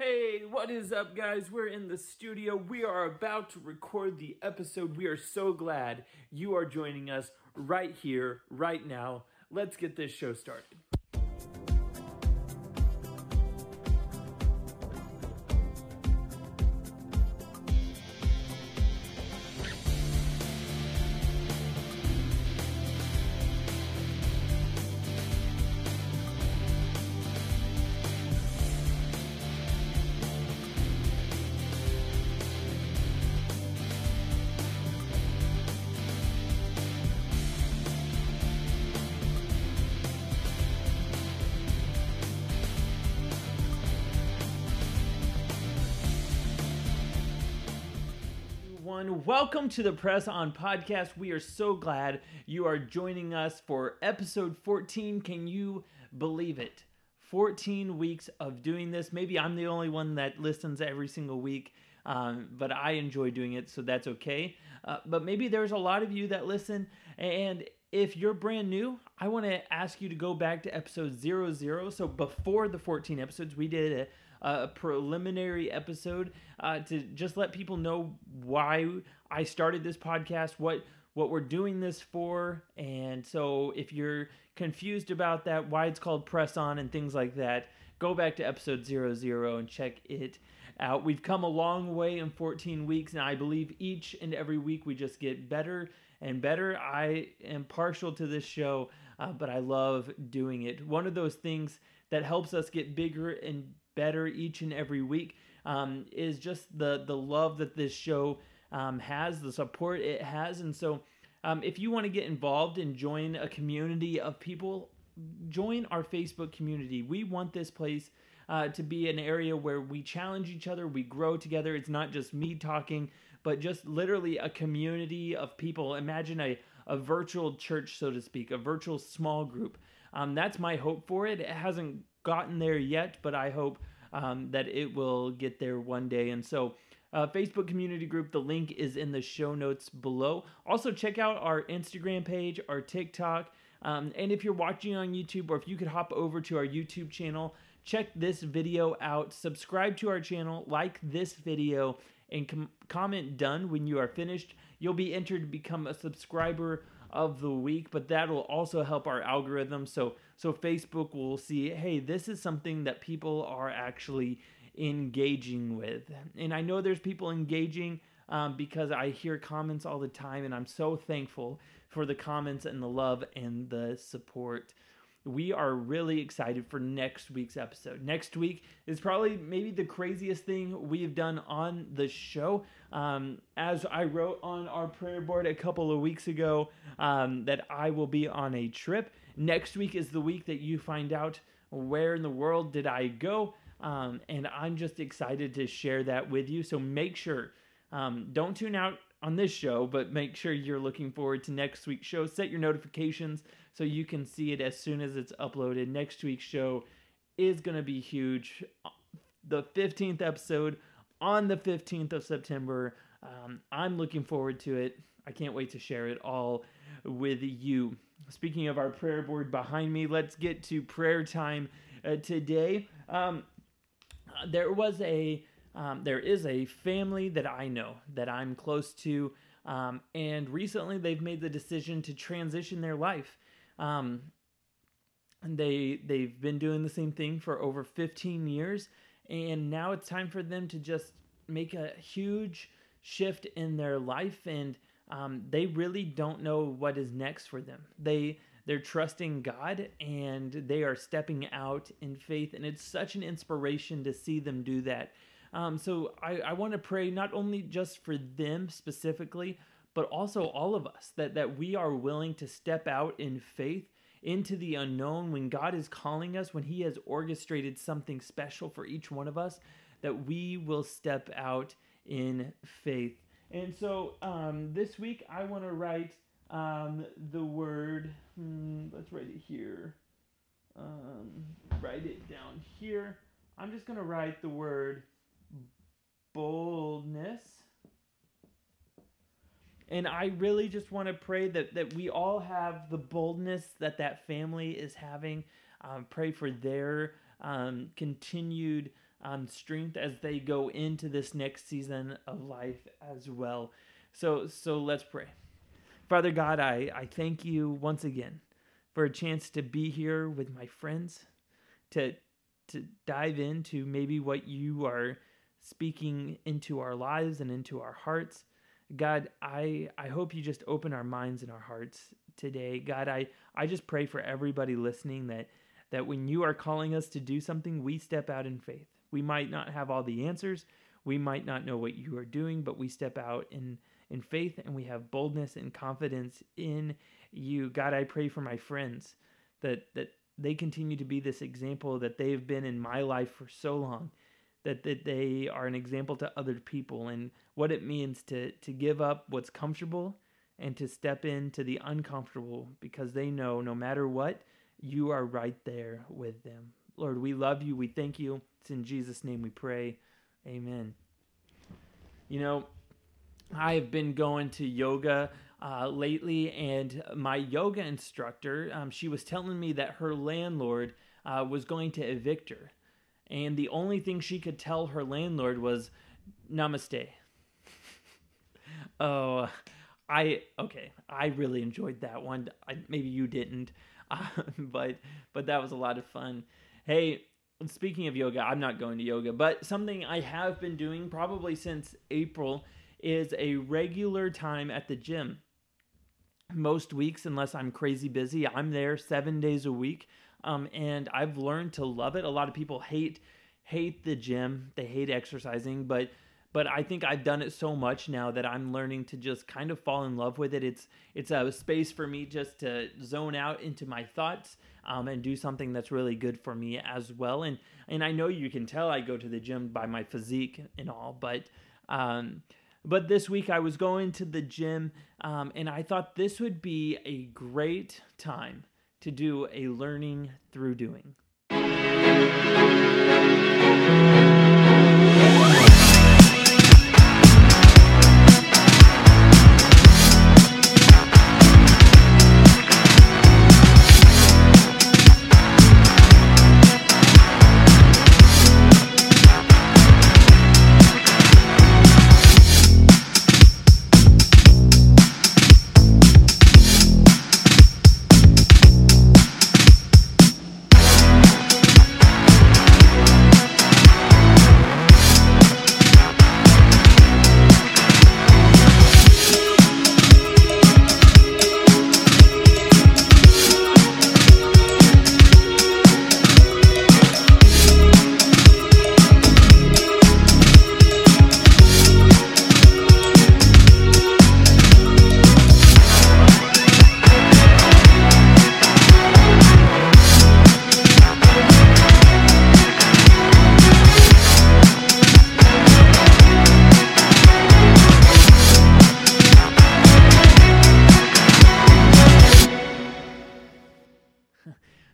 Hey, what is up, guys? We're in the studio. We are about to record the episode. We are so glad you are joining us right here, right now. Let's get this show started. Welcome to the Press On Podcast. We are so glad you are joining us for episode 14. Can you believe it? 14 weeks of doing this. Maybe I'm the only one that listens every single week, but I enjoy doing it, so that's okay. But maybe there's a lot of you that listen, and if you're brand new, I want to ask you to go back to episode 00. So before the 14 episodes, we did a preliminary episode to just let people know why I started this podcast, what we're doing this for. And so if you're confused about that, why it's called Press On and things like that, go back to episode 00 and check it out. We've come a long way in 14 weeks, and I believe each and every week we just get better and better. I am partial to this show, but I love doing it. One of those things that helps us get bigger and better each and every week is just the love that this show has, the support it has. And so if you want to get involved and join a community of people, join our Facebook community. We want this place to be an area where we challenge each other, we grow together. It's not just me talking, but just literally a community of people. Imagine a virtual church, so to speak, a virtual small group. That's my hope for it. It hasn't gotten there yet, but I hope that it will get there one day. And so Facebook community group, the link is in the show notes below. Also check out our Instagram page, our TikTok. And if you're watching on YouTube, or if you could hop over to our YouTube channel, check this video out, subscribe to our channel, like this video, and comment done when you are finished. You'll be entered to become a subscriber of the week, but that'll also help our algorithm. So Facebook will see, hey, this is something that people are actually engaging with. And I know there's people engaging because I hear comments all the time, and I'm so thankful for the comments and the love and the support. We are really excited for next week's episode. Next week is probably maybe the craziest thing we've done on the show. As I wrote on our prayer board a couple of weeks ago, that I will be on a trip. Next week is the week that you find out where in the world did I go. And I'm just excited to share that with you. So make sure, don't tune out on this show, but make sure you're looking forward to next week's show. Set your notifications so you can see it as soon as it's uploaded. Next week's show is going to be huge. The 15th episode on the 15th of September. I'm looking forward to it. I can't wait to share it all with you. Speaking of our prayer board behind me, let's get to prayer time today. There is a family that I know that I'm close to, and recently they've made the decision to transition their life. And they've been doing the same thing for over 15 years, and now it's time for them to just make a huge shift in their life, and they really don't know what is next for them. They're trusting God, and they are stepping out in faith, and it's such an inspiration to see them do that. So I want to pray not only just for them specifically, but also all of us, that we are willing to step out in faith into the unknown when God is calling us, when He has orchestrated something special for each one of us, that we will step out in faith. And so this week I want to write the word, let's write it here, write it down here. I'm just going to write the word boldness. And I really just want to pray that we all have the boldness that family is having. Pray for their continued on strength as they go into this next season of life as well. So let's pray. Father God, I thank you once again for a chance to be here with my friends, to dive into maybe what you are speaking into our lives and into our hearts. God, I hope you just open our minds and our hearts today. God, I just pray for everybody listening that when you are calling us to do something, we step out in faith. We might not have all the answers. We might not know what you are doing, but we step out in faith and we have boldness and confidence in you. God, I pray for my friends that they continue to be this example that they've been in my life for so long, that they are an example to other people and what it means to give up what's comfortable and to step into the uncomfortable, because they know no matter what, you are right there with them. Lord, we love you. We thank you. It's in Jesus' name we pray. Amen. You know, I have been going to yoga lately, and my yoga instructor, she was telling me that her landlord was going to evict her. And the only thing she could tell her landlord was, "Namaste." Oh, I really enjoyed that one. Maybe you didn't, but that was a lot of fun. Hey, speaking of yoga, I'm not going to yoga, but something I have been doing probably since April is a regular time at the gym. Most weeks, unless I'm crazy busy, I'm there 7 days a week, and I've learned to love it. A lot of people hate the gym. They hate exercising, but I think I've done it so much now that I'm learning to just kind of fall in love with it. It's a space for me just to zone out into my thoughts and do something that's really good for me as well. And I know you can tell I go to the gym by my physique and all, but this week I was going to the gym, and I thought this would be a great time to do a learning through doing.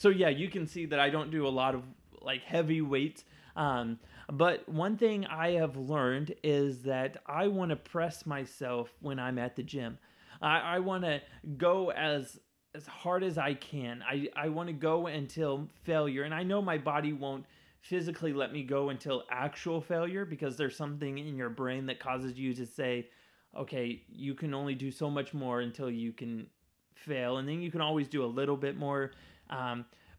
So yeah, you can see that I don't do a lot of like heavy weights, but one thing I have learned is that I want to press myself when I'm at the gym. I want to go as hard as I can. I want to go until failure, and I know my body won't physically let me go until actual failure, because there's something in your brain that causes you to say, okay, you can only do so much more until you can fail, and then you can always do a little bit more.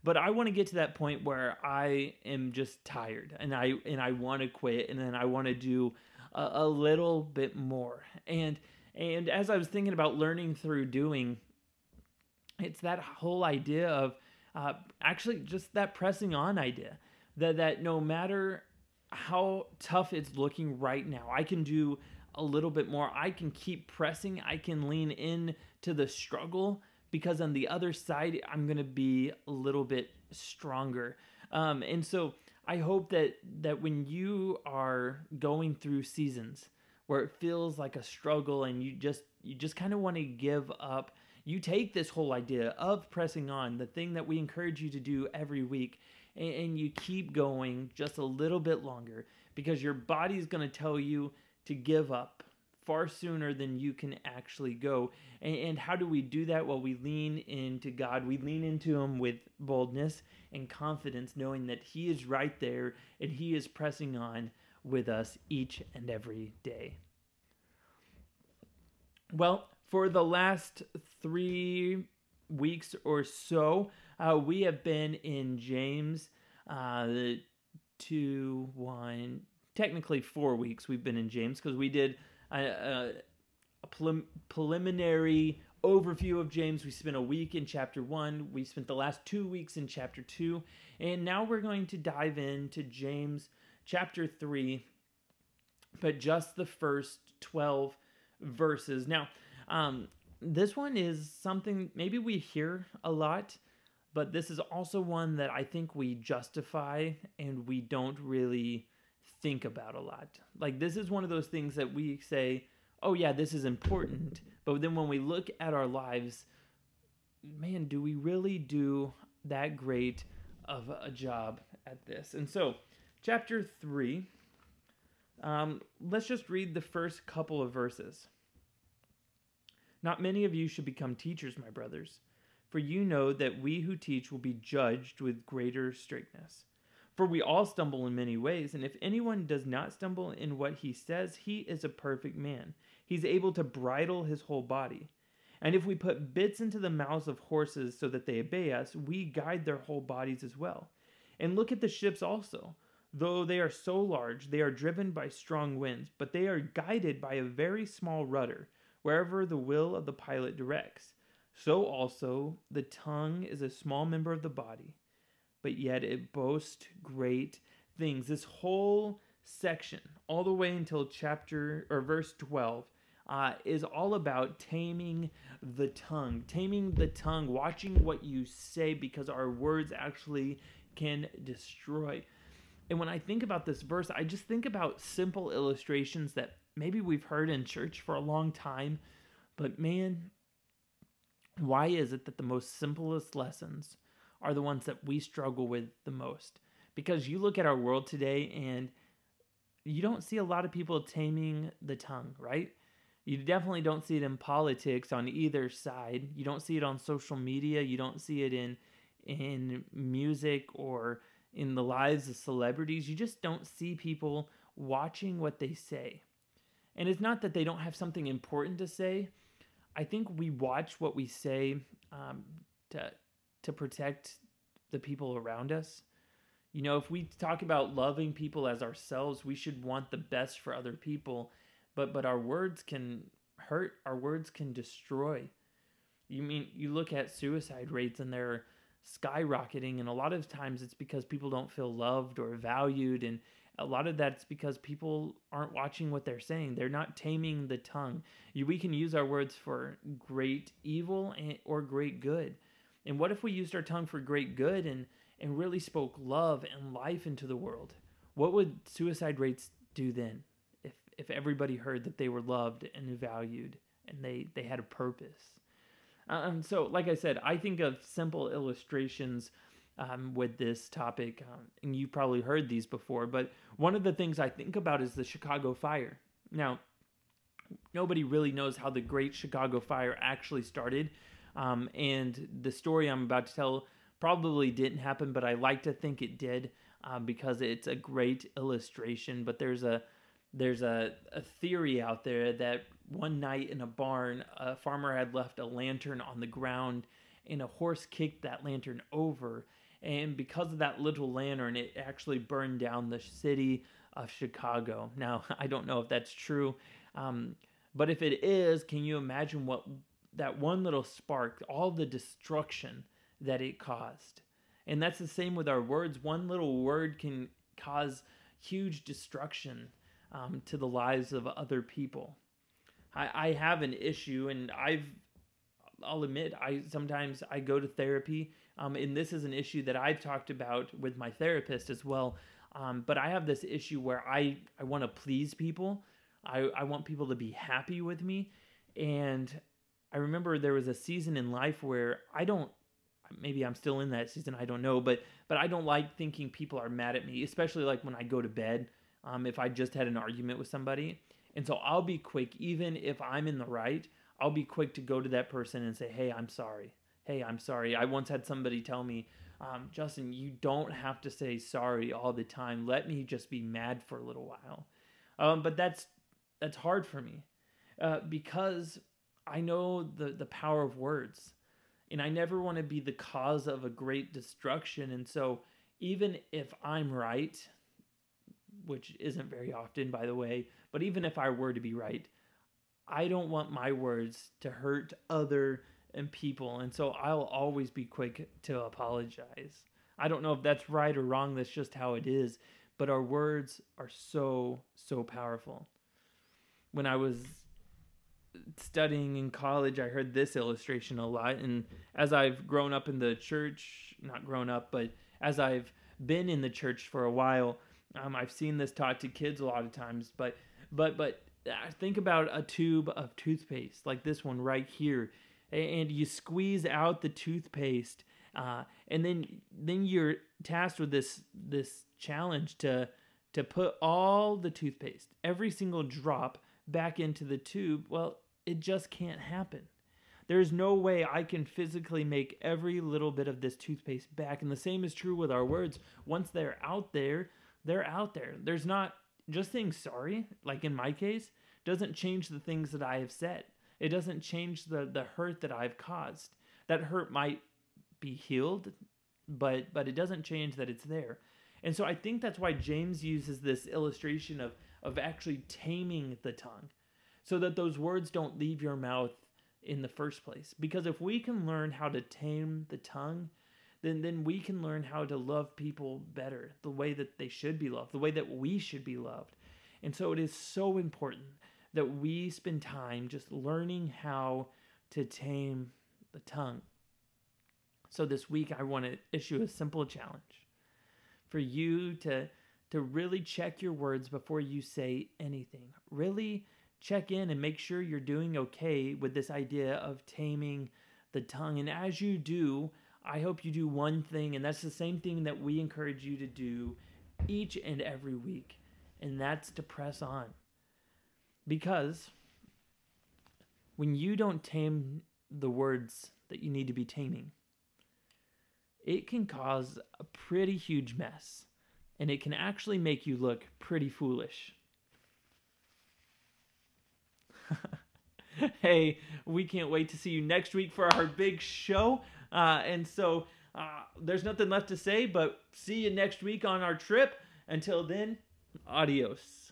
But I want to get to that point where I am just tired and I want to quit, and then I want to do a little bit more. And as I was thinking about learning through doing, it's that whole idea of, actually just that pressing on idea that no matter how tough it's looking right now, I can do a little bit more. I can keep pressing. I can lean in to the struggle, because on the other side, I'm going to be a little bit stronger. And so I hope that when you are going through seasons where it feels like a struggle and you just kind of want to give up, you take this whole idea of pressing on, the thing that we encourage you to do every week, and you keep going just a little bit longer, because your body's going to tell you to give up. far sooner than you can actually go. And how do we do that? Well, we lean into God. We lean into Him with boldness and confidence, knowing that He is right there and He is pressing on with us each and every day. Well, for the last 3 weeks or so, we have been in James 2:1. Technically 4 weeks we've been in James, because we did a preliminary overview of James. We spent a week in chapter 1. We spent the last 2 weeks in chapter 2. And now we're going to dive into James chapter 3, but just the first 12 verses. Now, this one is something maybe we hear a lot, but this is also one that I think we justify and we don't really think about a lot. Like, this is one of those things that we say, oh yeah, this is important. But then when we look at our lives, man, do we really do that great of a job at this? And so, chapter 3, let's just read the first couple of verses. Not many of you should become teachers, my brothers, for you know that we who teach will be judged with greater strictness. For we all stumble in many ways, and if anyone does not stumble in what he says, he is a perfect man. He's able to bridle his whole body. And if we put bits into the mouths of horses so that they obey us, we guide their whole bodies as well. And look at the ships also. Though they are so large, they are driven by strong winds, but they are guided by a very small rudder, wherever the will of the pilot directs. So also the tongue is a small member of the body, but yet it boasts great things. This whole section, all the way until verse 12, is all about taming the tongue, watching what you say, because our words actually can destroy. And when I think about this verse, I just think about simple illustrations that maybe we've heard in church for a long time, but man, why is it that the most simplest lessons are the ones that we struggle with the most? Because you look at our world today and you don't see a lot of people taming the tongue, right? You definitely don't see it in politics on either side. You don't see it on social media. You don't see it in music or in the lives of celebrities. You just don't see people watching what they say. And it's not that they don't have something important to say. I think we watch what we say to protect the people around us. You know, if we talk about loving people as ourselves, we should want the best for other people, but our words can hurt, our words can destroy. You look at suicide rates and they're skyrocketing, and a lot of times it's because people don't feel loved or valued, and a lot of that's because people aren't watching what they're saying. They're not taming the tongue. We can use our words for great evil or great good. And what if we used our tongue for great good and really spoke love and life into the world? What would suicide rates do then if everybody heard that they were loved and valued and they had a purpose? So, like I said, I think of simple illustrations with this topic, and you probably heard these before, but one of the things I think about is the Chicago Fire. Now, nobody really knows how the Great Chicago Fire actually started. And the story I'm about to tell probably didn't happen, but I like to think it did, because it's a great illustration. But there's a theory out there that one night in a barn, a farmer had left a lantern on the ground and a horse kicked that lantern over. And because of that little lantern, it actually burned down the city of Chicago. Now, I don't know if that's true, but if it is, can you imagine what that one little spark, all the destruction that it caused? And that's the same with our words. One little word can cause huge destruction to the lives of other people. I have an issue, and I'll admit, I sometimes go to therapy, and this is an issue that I've talked about with my therapist as well, but I have this issue where I want to please people. I want people to be happy with me, and I remember there was a season in life where maybe I'm still in that season, I don't know, but I don't like thinking people are mad at me, especially like when I go to bed, if I just had an argument with somebody, And so I'll be quick, even if I'm in the right, I'll be quick to go to that person and say, hey, I'm sorry. Hey, I'm sorry. I once had somebody tell me, Justin, you don't have to say sorry all the time. Let me just be mad for a little while. But that's hard for me because I know the power of words, and I never want to be the cause of a great destruction. And so even if I'm right, which isn't very often, by the way, but even if I were to be right, I don't want my words to hurt other and people. And so I'll always be quick to apologize. I don't know if that's right or wrong. That's just how it is. But our words are so, so powerful. When I was studying in college, I heard this illustration a lot. And as I've grown up in the church, not grown up, but as I've been in the church for a while, I've seen this taught to kids a lot of times, but think about a tube of toothpaste like this one right here, and you squeeze out the toothpaste, and then you're tasked with this challenge to put all the toothpaste, every single drop, back into the tube. Well, it just can't happen. There's no way I can physically make every little bit of this toothpaste back. And the same is true with our words. Once they're out there, they're out there. There's not just saying sorry, like in my case, doesn't change the things that I have said. It doesn't change the hurt that I've caused. That hurt might be healed, but it doesn't change that it's there. And so I think that's why James uses this illustration of actually taming the tongue so that those words don't leave your mouth in the first place. Because if we can learn how to tame the tongue, then we can learn how to love people better, the way that they should be loved, the way that we should be loved. And so it is so important that we spend time just learning how to tame the tongue. So this week, I want to issue a simple challenge for you to really check your words before you say anything. Really check in and make sure you're doing okay with this idea of taming the tongue. And as you do, I hope you do one thing, and that's the same thing that we encourage you to do each and every week, and that's to press on. Because when you don't tame the words that you need to be taming, it can cause a pretty huge mess, and it can actually make you look pretty foolish. Hey, we can't wait to see you next week for our big show. And so there's nothing left to say, but see you next week on our trip. Until then, adios.